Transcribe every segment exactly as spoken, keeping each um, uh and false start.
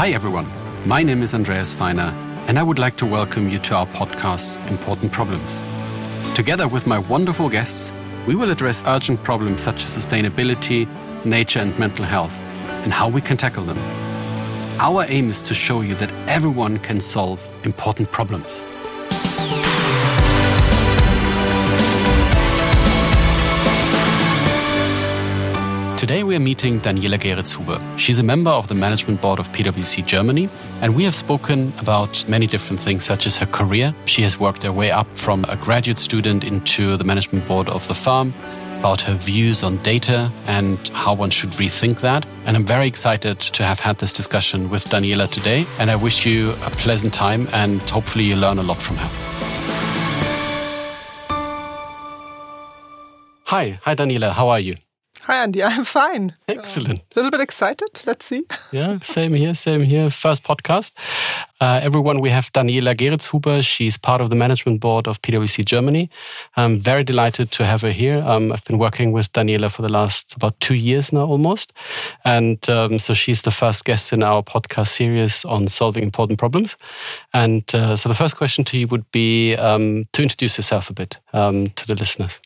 Hi everyone, my name is Andreas Feiner and I would like to welcome you to our podcast, Important Problems. Together with my wonderful guests, we will address urgent problems such as sustainability, nature and mental health, and how we can tackle them. Our aim is to show you that everyone can solve important problems. Today we are meeting Daniela Geretshuber. She's a member of the management board of PwC Germany, and we have spoken about many different things, such as her career. She has worked her way up from a graduate student into the management board of the firm, about her views on data and how one should rethink that. And I'm very excited to have had this discussion with Daniela today, and I wish you a pleasant time and hopefully you learn a lot from her. Hi, hi Daniela, how are you? Hi, Andy. I'm fine. Excellent. A little bit excited. Let's see. Yeah, same here, same here. First podcast. Uh, everyone, we have Daniela Geretshuber. She's part of the management board of PwC Germany. I'm very delighted to have her here. Um, I've been working with Daniela for the last about two years now almost. And um, so she's the first guest in our podcast series on solving important problems. And uh, so the first question to you would be um, to introduce yourself a bit um, to the listeners.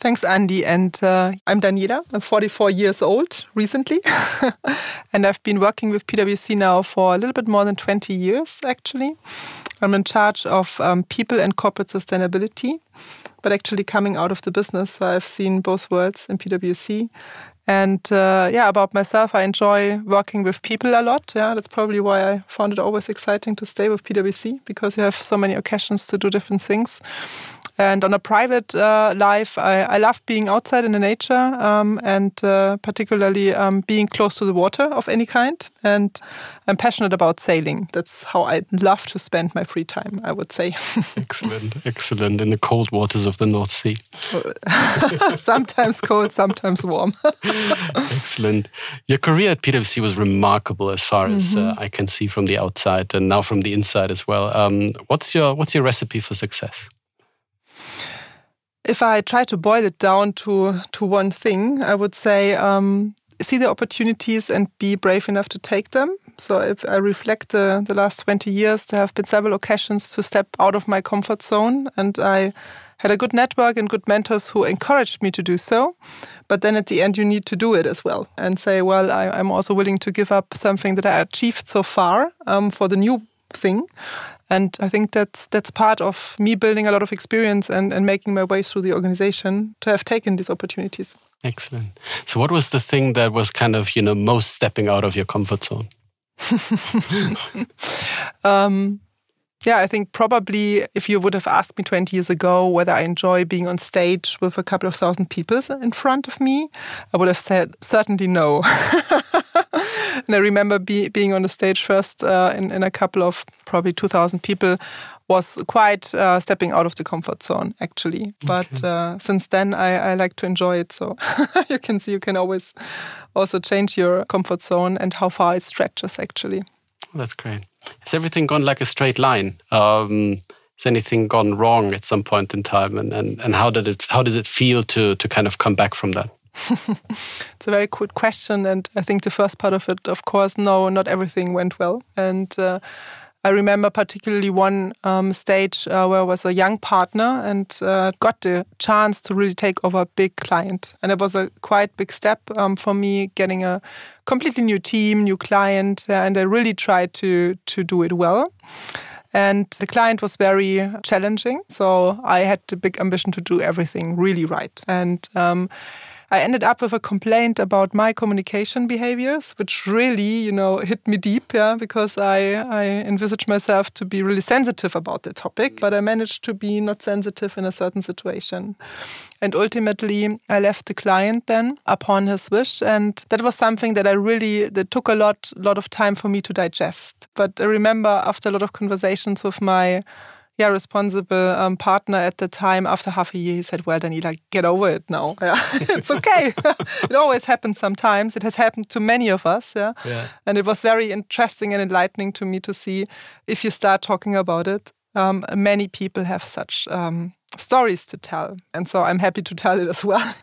Thanks, Andy. And uh, I'm Daniela. I'm forty-four years old recently. And I've been working with PwC now for a little bit more than twenty years, actually. I'm in charge of um, people and corporate sustainability, but actually coming out of the business. So I've seen both worlds in PwC. And uh, yeah, about myself, I enjoy working with people a lot. Yeah, that's probably why I found it always exciting to stay with PwC, because you have so many occasions to do different things. And on a private uh, life, I, I love being outside in the nature um, and uh, particularly um, being close to the water of any kind. And I'm passionate about sailing. That's how I love to spend my free time, I would say. Excellent, excellent. In the cold waters of the North Sea. Sometimes cold, sometimes warm. Excellent. Your career at PwC was remarkable as far mm-hmm. as uh, I can see from the outside and now from the inside as well. Um, what's your what's your recipe for success? If I try to boil it down to, to one thing, I would say um, see the opportunities and be brave enough to take them. So if I reflect the, the last twenty years, there have been several occasions to step out of my comfort zone. And I had a good network and good mentors who encouraged me to do so. But then at the end, you need to do it as well and say, well, I, I'm also willing to give up something that I achieved so far um, for the new thing. And I think that's that's part of me building a lot of experience and, and making my way through the organization to have taken these opportunities. Excellent. So what was the thing that was kind of, you know, most stepping out of your comfort zone? um, yeah, I think probably if you would have asked me twenty years ago whether I enjoy being on stage with a couple of thousand people in front of me, I would have said certainly no. And I remember be, being on the stage first uh, in, in a couple of probably two thousand people was quite uh, stepping out of the comfort zone, actually. But okay. uh, since then, I, I like to enjoy it. So you can see you can always also change your comfort zone and how far it stretches, actually. Well, that's great. Has everything gone like a straight line? Um, has anything gone wrong at some point in time? And, and, and how did it? How does it feel to to kind of come back from that? It's a very good question. And I think the first part of it, of course, no, not everything went well. And uh, I remember particularly one um, stage uh, where I was a young partner and uh, got the chance to really take over a big client. And it was a quite big step um, for me, getting a completely new team, new client. Uh, and I really tried to, to do it well. And the client was very challenging. So I had the big ambition to do everything really right. And um I ended up with a complaint about my communication behaviors, which really, you know, hit me deep, yeah, because I, I envisaged myself to be really sensitive about the topic, but I managed to be not sensitive in a certain situation. And ultimately, I left the client then upon his wish. And that was something that I really, that took a lot, lot of time for me to digest. But I remember after a lot of conversations with my Yeah, responsible um, partner at the time, after half a year, he said, well, Daniela, get over it now. Yeah. It's okay. It always happens sometimes. It has happened to many of us. Yeah? Yeah. And it was very interesting and enlightening to me to see if you start talking about it. Um, many people have such um, stories to tell. And so I'm happy to tell it as well.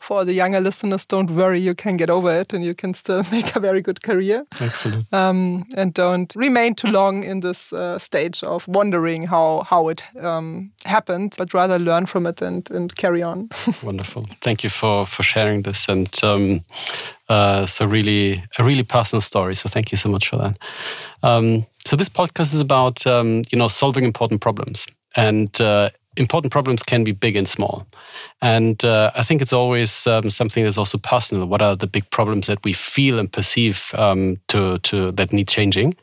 For the younger listeners, don't worry, you can get over it and you can still make a very good career. Excellent. Um, and don't remain too long in this uh, stage of wondering how, how it um, happened, but rather learn from it and, and carry on. Wonderful. Thank you for, for sharing this. And um, uh, so really, a really personal story. So thank you so much for that. Um, so this podcast is about, um, you know, solving important problems. And uh, important problems can be big and small. And uh, I think it's always um, something that's also personal. What are the big problems that we feel and perceive um, to, to that need changing?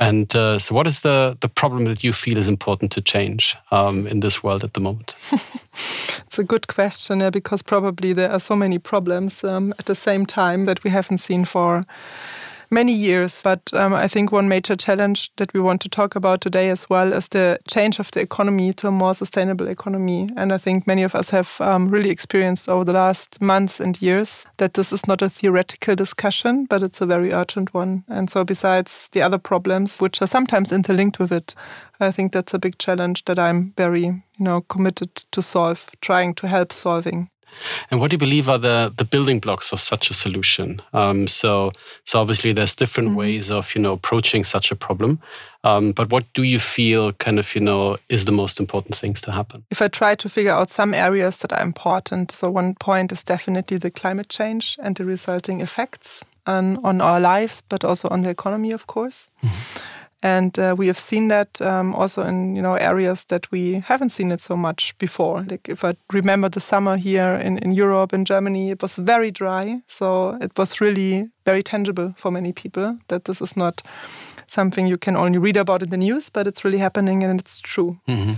And uh, so what is the, the problem that you feel is important to change um, in this world at the moment? It's a good question, yeah, because probably there are so many problems um, at the same time that we haven't seen for many years. But um, I think one major challenge that we want to talk about today as well is the change of the economy to a more sustainable economy. And I think many of us have um, really experienced over the last months and years that this is not a theoretical discussion, but it's a very urgent one. And so besides the other problems, which are sometimes interlinked with it, I think that's a big challenge that I'm very, you know, committed to solve, trying to help solving. And what do you believe are the, the building blocks of such a solution? Um, so, so obviously there's different mm-hmm. ways of, you know, approaching such a problem. Um, but what do you feel kind of, you know, is the most important things to happen? If I try to figure out some areas that are important, so one point is definitely the climate change and the resulting effects on, on our lives, but also on the economy, of course. Mm-hmm. And uh, we have seen that um, also in, you know, areas that we haven't seen it so much before. Like if I remember the summer here in, in Europe, in Germany, it was very dry. So it was really very tangible for many people that this is not something you can only read about in the news, but it's really happening and it's true. Mm-hmm.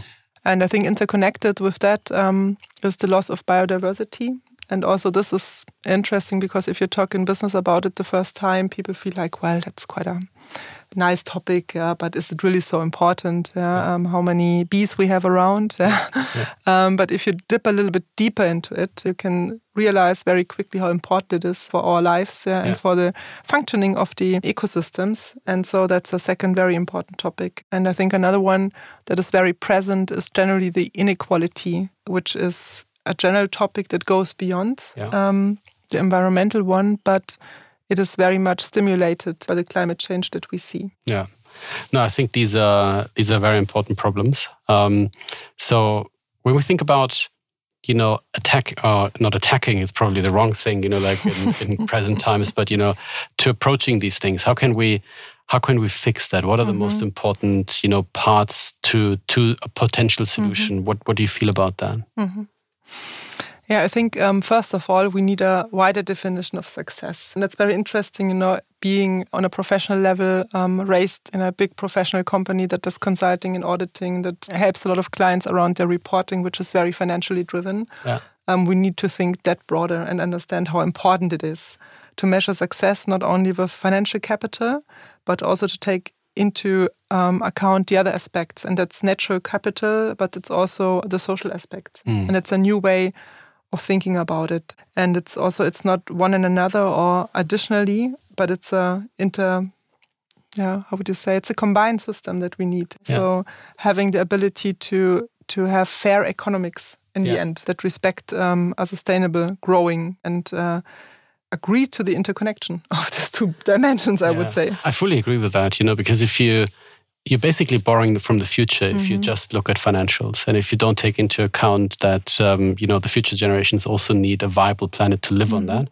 And I think interconnected with that um, is the loss of biodiversity. And also this is interesting because if you talk in business about it the first time, people feel like, well, that's quite a nice topic, yeah, but is it really so important? Yeah, yeah. Um, how many bees we have around? Yeah. Yeah. Um, but if you dip a little bit deeper into it, you can realize very quickly how important it is for our lives, yeah, yeah. and for the functioning of the ecosystems. And so that's a second very important topic. And I think another one that is very present is generally the inequality, which is a general topic that goes beyond yeah. um, the environmental one, but it is very much stimulated by the climate change that we see. Yeah, no, I think these are these are very important problems. Um, so when we think about, you know, attack or uh, not attacking, it's probably the wrong thing, you know, like in, in present times. But you know, to approaching these things, how can we how can we fix that? What are mm-hmm. the most important, you know, parts to to a potential solution? Mm-hmm. What what do you feel about that? Mm-hmm. Yeah, I think um, first of all, we need a wider definition of success. And that's very interesting, you know, being on a professional level, um, raised in a big professional company that does consulting and auditing, that helps a lot of clients around their reporting, which is very financially driven. Yeah. Um, we need to think that broader and understand how important it is to measure success, not only with financial capital, but also to take into um, account the other aspects. And that's natural capital, but it's also the social aspects. Mm. And it's a new way of thinking about it. And it's also, it's not one and another or additionally, but it's a inter, yeah, how would you say? It's a combined system that we need. Yeah. So having the ability to to have fair economics in yeah. the end that respect um, a sustainable growing and uh, agree to the interconnection of these two dimensions, I yeah. would say. I fully agree with that, you know, because if you, you're basically borrowing from the future if mm-hmm. you just look at financials and if you don't take into account that, um, you know, the future generations also need a viable planet to live mm-hmm. on that.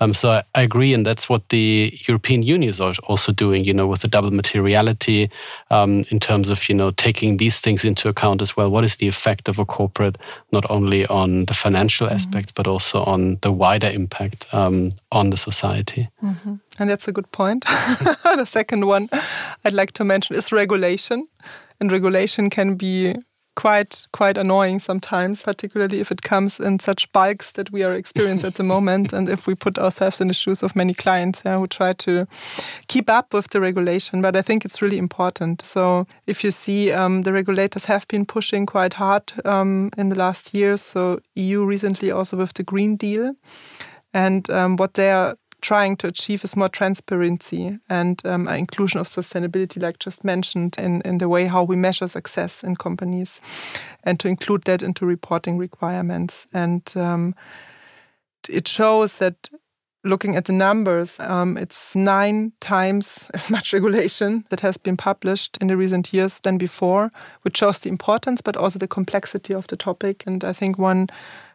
Um, so I, I agree. And that's what the European Union is also doing, you know, with the double materiality um, in terms of, you know, taking these things into account as well. What is the effect of a corporate, not only on the financial mm-hmm. aspects, but also on the wider impact um, on the society? Mm-hmm. And that's a good point. The second one I'd like to mention is regulation. And regulation can be quite quite annoying sometimes, particularly if it comes in such bulks that we are experiencing at the moment. And if we put ourselves in the shoes of many clients yeah, who try to keep up with the regulation. But I think it's really important. So if you see um, the regulators have been pushing quite hard um, in the last years. So E U recently also with the Green Deal. And um, what they are trying to achieve is more transparency and um, inclusion of sustainability, like just mentioned, in, in the way how we measure success in companies, and to include that into reporting requirements. And um, it shows that, looking at the numbers, um, it's nine times as much regulation that has been published in the recent years than before, which shows the importance, but also the complexity of the topic. And I think one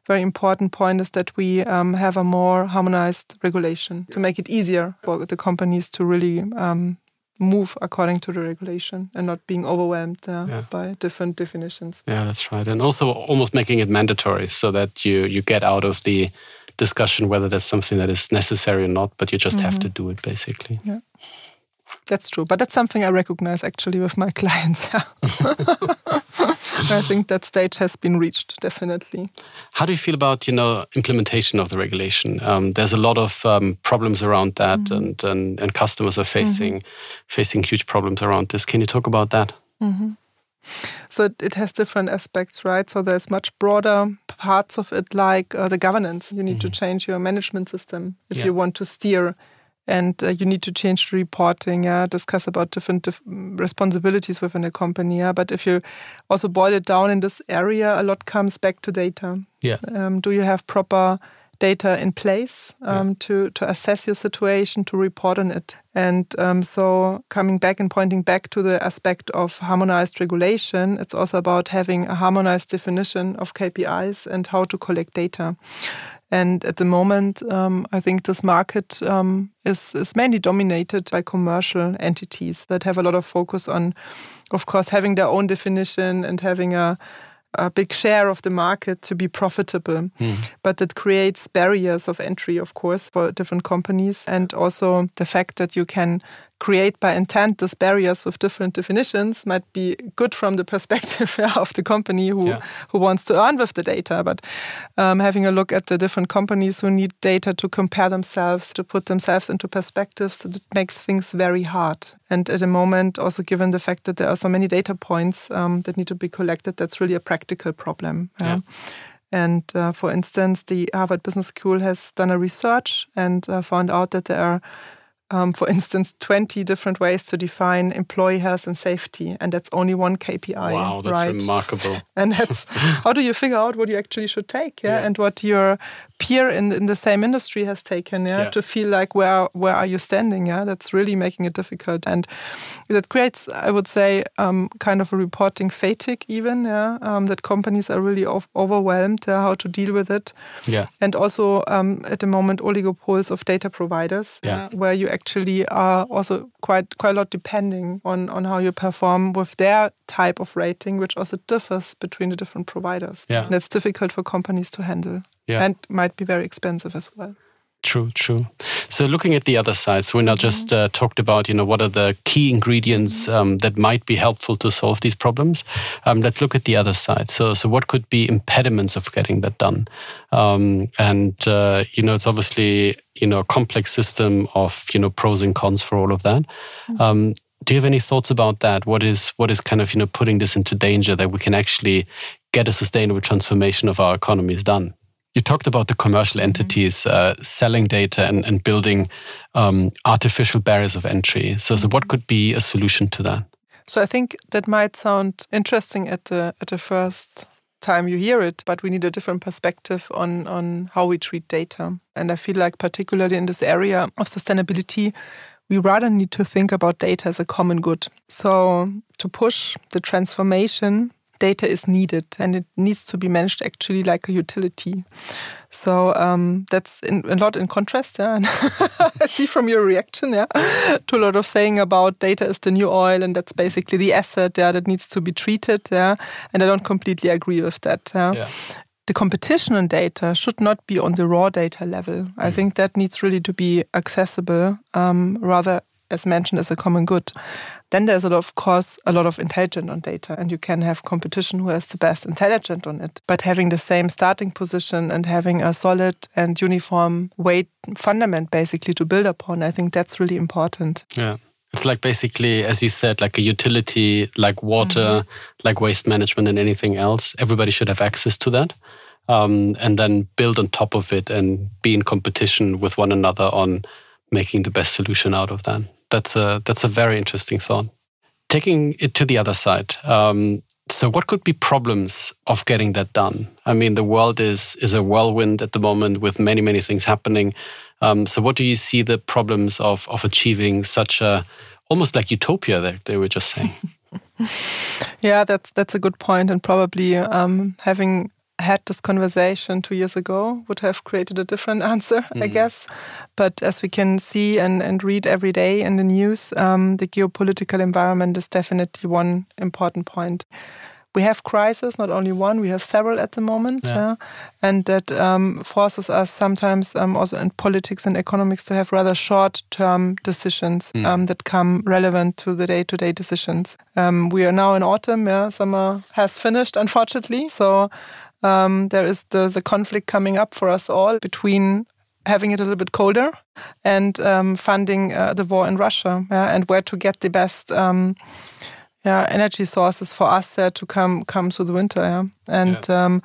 very important point is that we um, have a more harmonized regulation to make it easier for the companies to really um, move according to the regulation and not being overwhelmed uh, yeah. by different definitions. Yeah, that's right. And also almost making it mandatory so that you, you get out of the discussion whether that's something that is necessary or not, but you just mm-hmm. have to do it, basically. Yeah, that's true. But that's something I recognize actually with my clients. I think that stage has been reached, definitely. How do you feel about, you know, implementation of the regulation? Um, there's a lot of um, problems around that, mm-hmm. and, and and customers are facing mm-hmm. facing huge problems around this. Can you talk about that? Mm-hmm. So it, it has different aspects, right? So there's much broader parts of it, like uh, the governance. You need mm-hmm. to change your management system if yeah. you want to steer, and uh, you need to change the reporting, yeah? discuss about different dif- responsibilities within a company. Yeah? But if you also boil it down in this area, a lot comes back to data. Yeah. Um, do you have proper data in place um, yeah. to, to assess your situation, to report on it? And um, so coming back and pointing back to the aspect of harmonized regulation, it's also about having a harmonized definition of K P Is and how to collect data. And at the moment, um, I think this market um, is, is mainly dominated by commercial entities that have a lot of focus on, of course, having their own definition and having a a big share of the market to be profitable. Mm. But that creates barriers of entry, of course, for different companies. And also the fact that you can create by intent these barriers with different definitions might be good from the perspective of the company who, yeah. who wants to earn with the data. But um, having a look at the different companies who need data to compare themselves, to put themselves into perspectives, so that makes things very hard. And at the moment, also given the fact that there are so many data points um, that need to be collected, that's really a practical problem. Yeah? Yeah. And uh, for instance, the Harvard Business School has done a research and uh, found out that there are Um, for instance, twenty different ways to define employee health and safety. And that's only one K P I. Wow, that's right? Remarkable. And that's how do you figure out what you actually should take, yeah? yeah. And what your peer in, in the same industry has taken, yeah? yeah? To feel like, where where are you standing, yeah? That's really making it difficult. And that creates, I would say, um, kind of a reporting fatigue even, yeah? Um, that companies are really of- overwhelmed uh, how to deal with it. Yeah. And also, um, at the moment, oligopoles of data providers, yeah. uh, where you actually actually are also quite quite a lot depending on, on how you perform with their type of rating, which also differs between the different providers. Yeah. And it's difficult for companies to handle yeah. and might be very expensive as well. True, true. So looking at the other side, so we now mm-hmm. just uh, talked about, you know, what are the key ingredients um, that might be helpful to solve these problems. Um, let's look at the other side. So, so what could be impediments of getting that done? Um, and, uh, you know, it's obviously, you know, a complex system of, you know, pros and cons for all of that. Mm-hmm. Um, do you have any thoughts about that? What is, what is kind of, you know, putting this into danger that we can actually get a sustainable transformation of our economies done? You talked about the commercial entities uh, selling data and, and building um, artificial barriers of entry. So, so what could be a solution to that? So I think that might sound interesting at the at the first time you hear it, but we need a different perspective on, on how we treat data. And I feel like particularly in this area of sustainability, we rather need to think about data as a common good. So to push the transformation, data is needed and it needs to be managed actually like a utility. So um, that's in, a lot in contrast, yeah. I see from your reaction, yeah, to a lot of saying about data is the new oil and that's basically the asset, yeah, that needs to be treated, yeah. And I don't completely agree with that. Yeah. Yeah. The competition on data should not be on the raw data level. Mm. I think that needs really to be accessible, um, rather, as mentioned, as a common good. Then there's, a lot, of course, a lot of intelligence on data, and you can have competition who has the best intelligence on it. But having the same starting position and having a solid and uniform weight fundament basically to build upon, I think that's really important. Yeah. It's like basically, as you said, like a utility, like water, mm-hmm. like waste management and anything else. Everybody should have access to that. um, and then build on top of it and be in competition with one another on making the best solution out of that. That's a, that's a very interesting thought. Taking it to the other side, um, so what could be problems of getting that done? I mean, the world is is a whirlwind at the moment with many, many things happening. Um, so what do you see the problems of of achieving such a, almost like utopia that they were just saying? Yeah, that's that's a good point. And probably um, having had this conversation two years ago would have created a different answer, mm. I guess. But as we can see and, and read every day in the news, um, the geopolitical environment is definitely one important point. We have crises, not only one, we have several at the moment. Yeah. Yeah? And that um, forces us sometimes um, also in politics and economics to have rather short-term decisions mm. um, that come relevant to the day-to-day decisions. Um, we are now in autumn. Yeah? Summer has finished, unfortunately. So um, there is the, the conflict coming up for us all between having it a little bit colder and um, funding uh, the war in Russia, yeah? And where to get the best Um, Yeah, energy sources for us there to come come through the winter, yeah, and yeah. Um,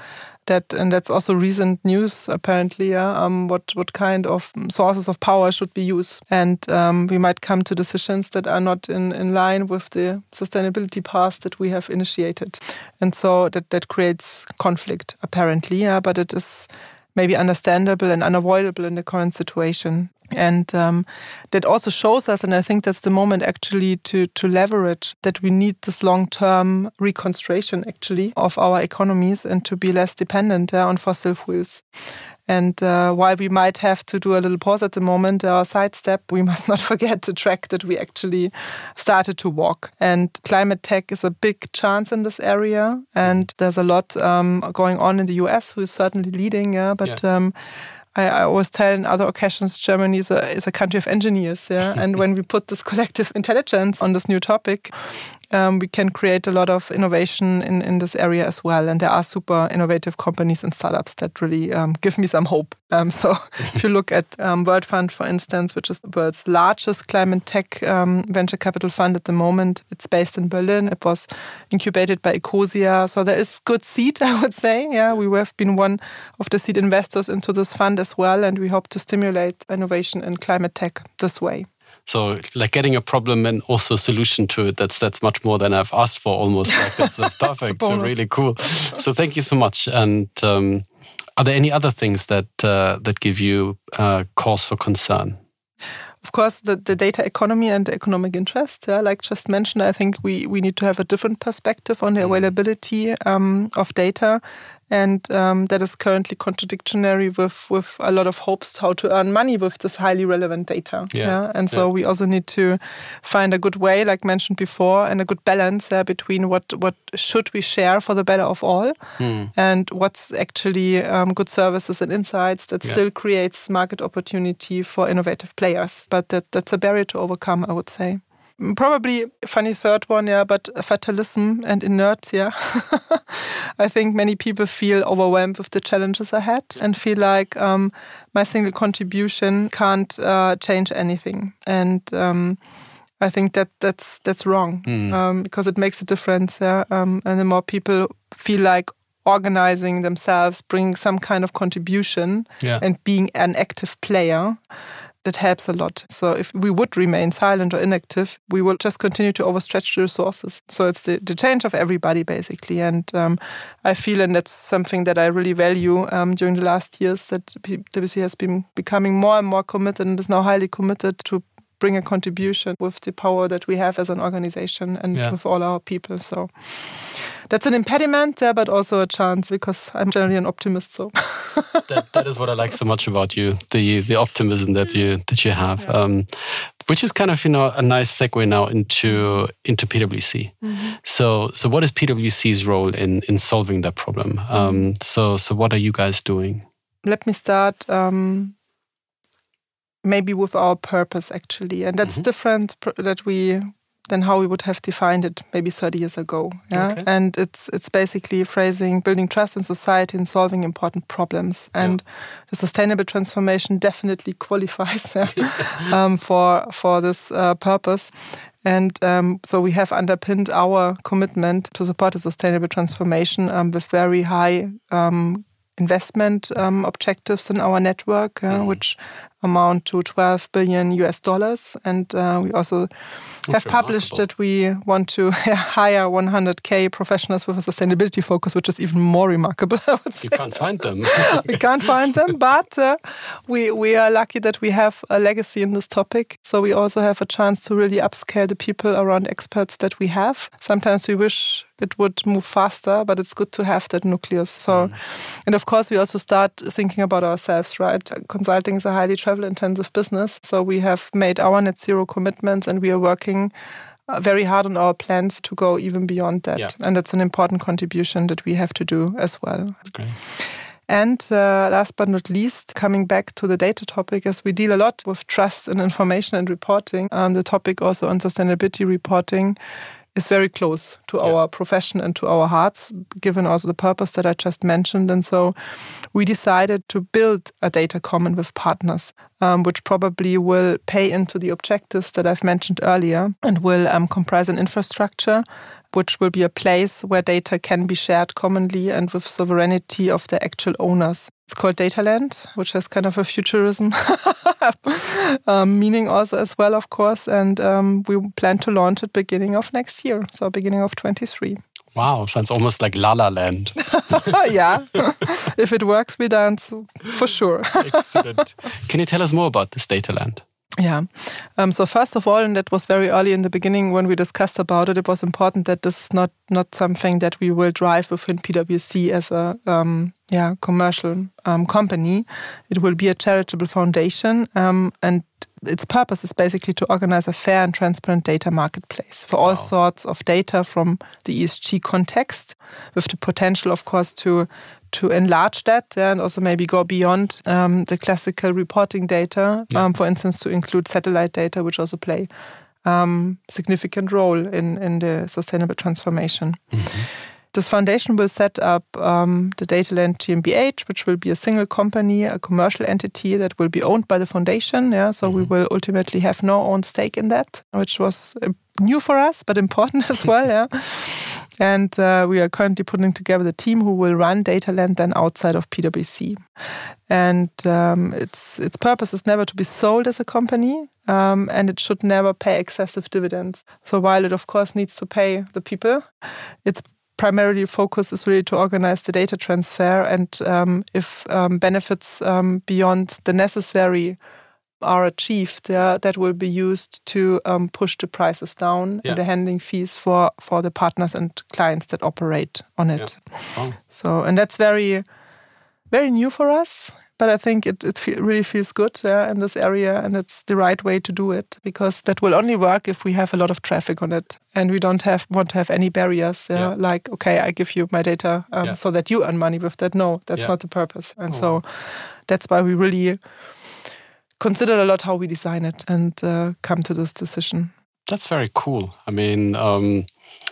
that and that's also recent news apparently. Yeah, um, what what kind of sources of power should be used, and um, we might come to decisions that are not in, in line with the sustainability path that we have initiated, and so that that creates conflict apparently. Yeah, but it is maybe understandable and unavoidable in the current situation. And um, that also shows us, and I think that's the moment actually to, to leverage, that we need this long-term reconstruction actually of our economies and to be less dependent uh, on fossil fuels. And uh, while we might have to do a little pause at the moment, our sidestep, we must not forget the track that we actually started to walk. And climate tech is a big chance in this area. And there's a lot um, going on in the U S, who is certainly leading, yeah, but yeah. Um, I, I always tell in other occasions, Germany is a, is a country of engineers. Yeah? And when we put this collective intelligence on this new topic, um, we can create a lot of innovation in, in this area as well. And there are super innovative companies and startups that really um, give me some hope. Um, so if you look at um, World Fund, for instance, which is the world's largest climate tech um, venture capital fund at the moment, it's based in Berlin. It was incubated by Ecosia. So there is good seed, I would say. Yeah, we have been one of the seed investors into this fund as well, and we hope to stimulate innovation in climate tech this way. So, like getting a problem and also a solution to it, that's that's much more than I've asked for almost. Like that's, that's perfect. So really cool. So thank you so much. And um, are there any other things that uh, that give you uh, cause for concern? Of course, the, the data economy and economic interest, yeah, like just mentioned, I think we, we need to have a different perspective on the availability um, of data. And um, that is currently contradictory with, with a lot of hopes how to earn money with this highly relevant data. Yeah. Yeah? And so yeah. we also need to find a good way, like mentioned before, and a good balance uh, between what, what should we share for the better of all mm. and what's actually um, good services and insights that yeah. still creates market opportunity for innovative players. But that, that's a barrier to overcome, I would say. Probably funny third one, yeah, but fatalism and inertia. I think many people feel overwhelmed with the challenges ahead and feel like um, my single contribution can't uh, change anything. And um, I think that that's that's wrong mm. um, because it makes a difference. Yeah? Um, and the more people feel like organizing themselves, bringing some kind of contribution yeah. and being an active player, that helps a lot. So if we would remain silent or inactive, we will just continue to overstretch the resources. So it's the, the change of everybody, basically. And um, I feel, and that's something that I really value um, during the last years, that PwC has been becoming more and more committed and is now highly committed to bring a contribution with the power that we have as an organization and yeah. with all our people. So that's an impediment, uh, but also a chance, because I'm generally an optimist. So that, that is what I like so much about you, the the optimism that you that you have, yeah. um, which is kind of you know a nice segue now into into PwC. Mm-hmm. So so what is PwC's role in in solving that problem? Um, so so what are you guys doing? Let me start. Um, Maybe with our purpose, actually. And that's mm-hmm. different pr- that we, than how we would have defined it maybe thirty years ago. Yeah? Okay. And it's it's basically phrasing building trust in society and solving important problems. And yeah. the sustainable transformation definitely qualifies um, for, for this uh, purpose. And um, so we have underpinned our commitment to support a sustainable transformation um, with very high um investment um, objectives in our network, uh, mm. which amount to twelve billion U S dollars. And uh, we also That's have published remarkable. that we want to hire one hundred K professionals with a sustainability focus, which is even more remarkable, I would say. You can't find them. We can't find them, but uh, we, we are lucky that we have a legacy in this topic. So we also have a chance to really upscale the people around experts that we have. Sometimes we wish it would move faster, but it's good to have that nucleus. So, mm. and of course, we also start thinking about ourselves, right? Consulting is a highly travel-intensive business. So we have made our net zero commitments and we are working uh, very hard on our plans to go even beyond that. Yeah. And that's an important contribution that we have to do as well. That's great. And uh, last but not least, coming back to the data topic, as we deal a lot with trust and information and reporting, um, the topic also on sustainability reporting is very close to yeah. our profession and to our hearts, given also the purpose that I just mentioned. And so we decided to build a data common with partners, um, which probably will pay into the objectives that I've mentioned earlier and will um, comprise an infrastructure, which will be a place where data can be shared commonly and with sovereignty of the actual owners. It's called Dataland, which has kind of a futurism um, meaning also as well, of course. And um, we plan to launch it beginning of next year, so beginning of twenty-three. Wow, sounds almost like La La Land. Yeah, if it works, we dance for sure. Excellent. Can you tell us more about this Dataland? Yeah. Um, so first of all, and that was very early in the beginning when we discussed about it, it was important that this is not, not something that we will drive within PwC as a um, yeah commercial um, company. It will be a charitable foundation, um, and its purpose is basically to organize a fair and transparent data marketplace for all wow. sorts of data from the E S G context, with the potential, of course, to to enlarge that yeah, and also maybe go beyond um, the classical reporting data, yeah. um, for instance, to include satellite data, which also play a um, significant role in, in the sustainable transformation. Mm-hmm. This foundation will set up um, the Dataland GmbH, which will be a single company, a commercial entity that will be owned by the foundation. Yeah, so mm-hmm. we will ultimately have no own stake in that, which was new for us, but important as well. Yeah, and uh, we are currently putting together the team who will run Dataland then outside of PwC. And um, its its purpose is never to be sold as a company. Um, and it should never pay excessive dividends. So while it, of course, needs to pay the people, its primarily focus is really to organize the data transfer, and um, if um, benefits um, beyond the necessary are achieved, uh, that will be used to um, push the prices down yeah. and the handling fees for, for the partners and clients that operate on it. Yeah. Wow. So, and that's very, very new for us. But I think it, it feel, really feels good yeah, in this area, and it's the right way to do it, because that will only work if we have a lot of traffic on it and we don't have want to have any barriers. Yeah? Yeah. Like, okay, I give you my data um, yeah. so that you earn money with that. No, that's yeah. not the purpose. And oh. so that's why we really consider a lot how we design it and uh, come to this decision. That's very cool. I mean, um,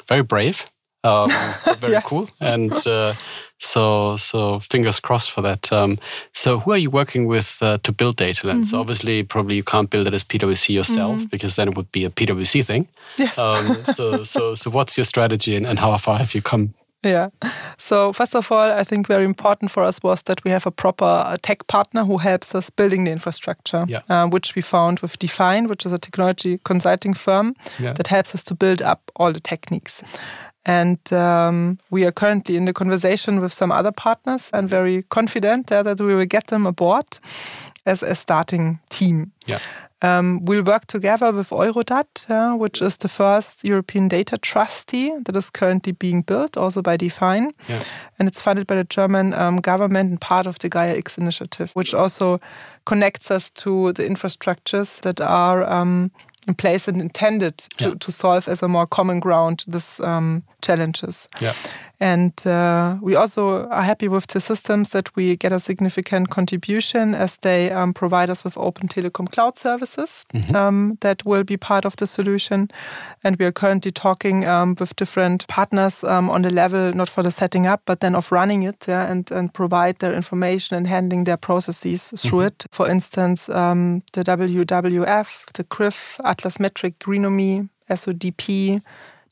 very brave. Um, very yes. cool. And uh, so so fingers crossed for that. Um, so who are you working with uh, to build Dataland? Mm-hmm. So obviously, probably you can't build it as PwC yourself, mm-hmm. because then it would be a PwC thing. Yes. Um, so, so, so what's your strategy, and, and how far have you come? Yeah. So first of all, I think very important for us was that we have a proper tech partner who helps us building the infrastructure, yeah. uh, which we found with Define, which is a technology consulting firm yeah. that helps us to build up all the techniques. And um, we are currently in the conversation with some other partners and very confident uh, that we will get them aboard as a starting team. Yeah. Um, we'll work together with Eurodat, uh, which is the first European data trustee that is currently being built, also by Define. Yeah. And it's funded by the German um, government and part of the Gaia-X initiative, which also connects us to the infrastructures that are um, in place and intended to, yeah. to solve as a more common ground these um, challenges. Yeah. And uh, we also are happy with the systems that we get a significant contribution, as they um, provide us with Open Telecom Cloud services mm-hmm. um, that will be part of the solution. And we are currently talking um, with different partners um, on the level, not for the setting up, but then of running it yeah, and, and provide their information and handling their processes through mm-hmm. it. For instance, um, the W W F, the Crif, Atlas Metric, Greenomi, S O D P,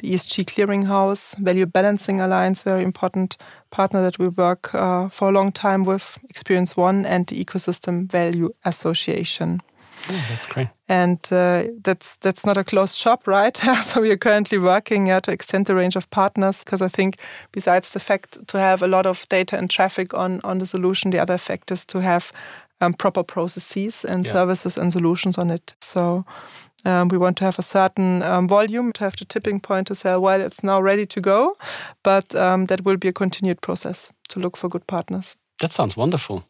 the E S G Clearinghouse, Value Balancing Alliance, very important partner that we work uh, for a long time with, Experience One, and the Ecosystem Value Association. Oh, that's great. And uh, that's that's not a closed shop, right? So we are currently working yeah, to extend the range of partners, because I think besides the fact to have a lot of data and traffic on, on the solution, the other fact is to have um, proper processes and yeah. services and solutions on it. So um, we want to have a certain um, volume, to have the tipping point to say, well, it's now ready to go. But um, that will be a continued process to look for good partners. That sounds wonderful.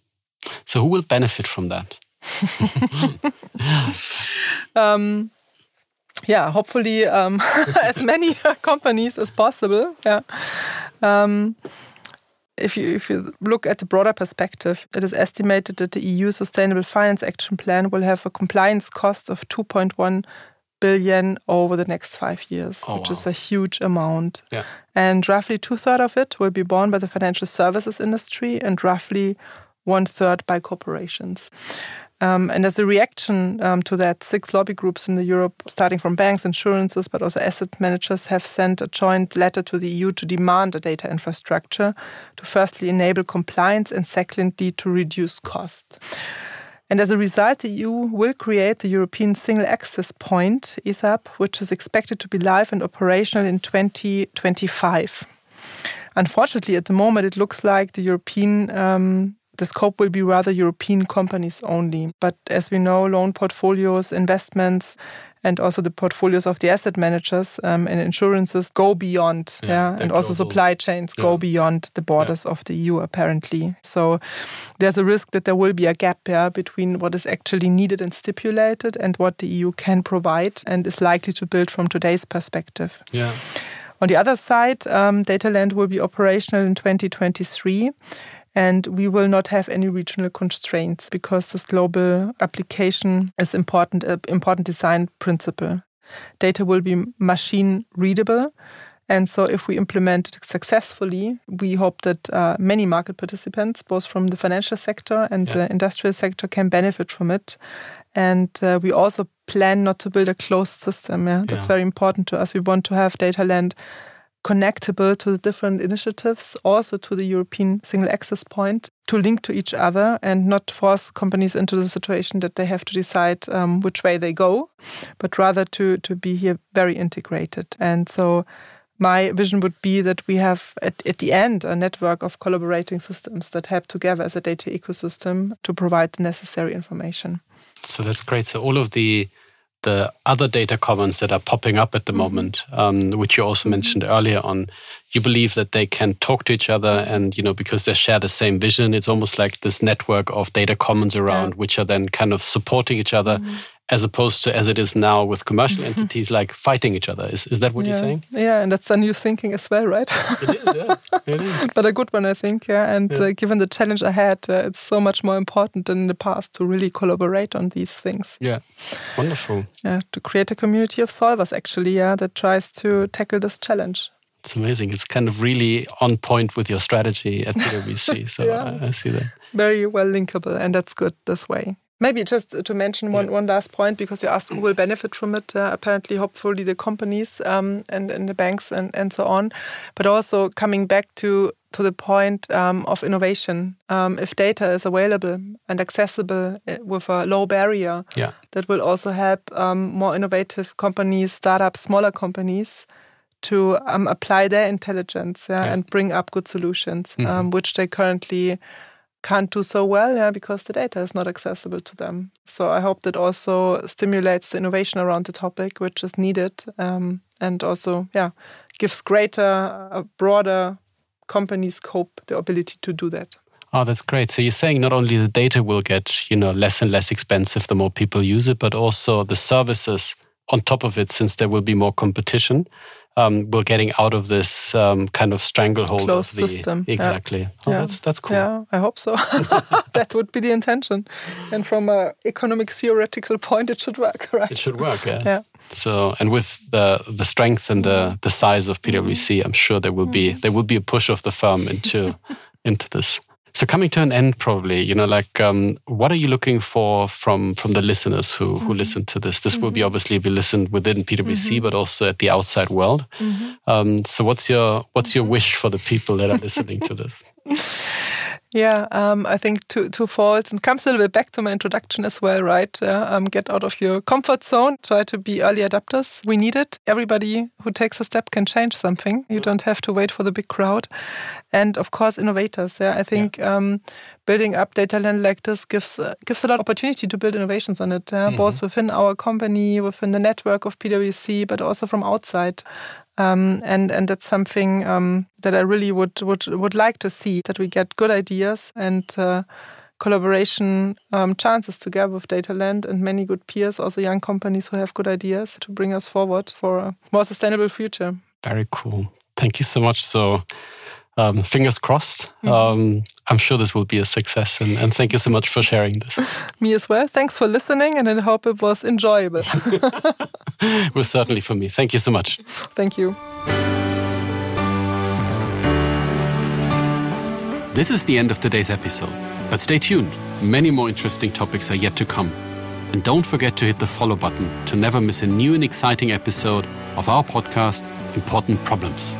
So who will benefit from that? um, yeah, hopefully um, as many companies as possible. Yeah. Um, if you if you look at the broader perspective, it is estimated that the E U Sustainable Finance Action Plan will have a compliance cost of two point one billion over the next five years, oh, which wow. is a huge amount. Yeah. And roughly two-thirds of it will be borne by the financial services industry, and roughly one-third by corporations. Um, and as a reaction um, to that, six lobby groups in Europe, starting from banks, insurances, but also asset managers, have sent a joint letter to the E U to demand a data infrastructure to firstly enable compliance and secondly to reduce cost. And as a result, the E U will create the European Single Access Point, E S A P, which is expected to be live and operational in twenty twenty-five. Unfortunately, at the moment, it looks like the European um, The scope will be rather European companies only. But as we know, loan portfolios, investments, and also the portfolios of the asset managers um, and insurances go beyond. Yeah, yeah? And also supply chains yeah. go beyond the borders yeah. of the E U, apparently. So there's a risk that there will be a gap yeah, between what is actually needed and stipulated and what the E U can provide and is likely to build from today's perspective. Yeah. On the other side, um, Dataland will be operational in twenty twenty-three. And we will not have any regional constraints because this global application is important, an important design principle. Data will be machine readable. And so if we implement it successfully, we hope that uh, many market participants, both from the financial sector and yeah. the industrial sector, can benefit from it. And uh, we also plan not to build a closed system. Yeah? That's yeah. very important to us. We want to have Dataland connectable to the different initiatives, also to the European Single Access Point, to link to each other and not force companies into the situation that they have to decide um, which way they go, but rather to, to be here very integrated. And so my vision would be that we have, at, at the end, a network of collaborating systems that help together as a data ecosystem to provide the necessary information. So that's great. So all of the the other data commons that are popping up at the moment, um, which you also mentioned earlier on, you believe that they can talk to each other and, you know, because they share the same vision, it's almost like this network of data commons around, yeah. which are then kind of supporting each other mm-hmm. as opposed to as it is now with commercial entities like fighting each other. Is is that what yeah. you're saying? Yeah, and that's a new thinking as well, right? It is, yeah. It is. But a good one, I think, yeah. And yeah. Uh, given the challenge ahead, uh, it's so much more important than in the past to really collaborate on these things. Yeah, wonderful. Yeah, to create a community of solvers, actually, yeah, that tries to tackle this challenge. It's amazing. It's kind of really on point with your strategy at PwC. So yeah, I, I see that. Very well linkable, and that's good this way. Maybe just to mention one, yeah. one last point, because you asked who will benefit from it. Uh, apparently, hopefully, the companies um, and, and the banks and, and so on. But also coming back to, to the point um, of innovation. Um, if data is available and accessible with a low barrier, yeah. that will also help um, more innovative companies, startups, smaller companies, to um, apply their intelligence yeah, yeah. and bring up good solutions, mm-hmm. um, which they currently can't do so well yeah, because the data is not accessible to them. So I hope that also stimulates the innovation around the topic, which is needed, um, and also yeah, gives greater, a broader company scope the ability to do that. Oh, that's great. So you're saying not only the data will get, you know, less and less expensive the more people use it, but also the services on top of it, since there will be more competition. Um, we're getting out of this um, kind of stranglehold closed of the system. Exactly. Yeah. Oh, yeah. That's that's cool. Yeah, I hope so. That would be the intention. And from an economic theoretical point, it should work, right? It should work, yeah. yeah. So, and with the the strength and the the size of PwC, I'm sure there will be there will be a push of the firm into into this. So coming to an end, probably, you know, like, um, what are you looking for from from the listeners who mm-hmm. who listen to this? This mm-hmm. will be obviously be listened within P W C, mm-hmm. but also at the outside world. Mm-hmm. Um, so what's your what's your wish for the people that are listening to this? Yeah, um, I think two, two folds. And comes a little bit back to my introduction as well, right? Uh, um, get out of your comfort zone. Try to be early adapters. We need it. Everybody who takes a step can change something. You don't have to wait for the big crowd. And of course, innovators. Yeah, I think yeah. Um, building up Dataland like this gives uh, gives a lot of opportunity to build innovations on it, uh, mm-hmm. both within our company, within the network of P W C, but also from outside. Um, and and that's something um, that I really would would would like to see, that we get good ideas and uh, collaboration um, chances together with Dataland and many good peers, also young companies who have good ideas to bring us forward for a more sustainable future. Very cool. Thank you so much. So um, fingers crossed. Mm-hmm. Um, I'm sure this will be a success. And, and thank you so much for sharing this. Me as well. Thanks for listening. And I hope it was enjoyable. It was certainly for me. Thank you so much. Thank you. This is the end of today's episode. But stay tuned. Many more interesting topics are yet to come. And don't forget to hit the follow button to never miss a new and exciting episode of our podcast, Important Problems.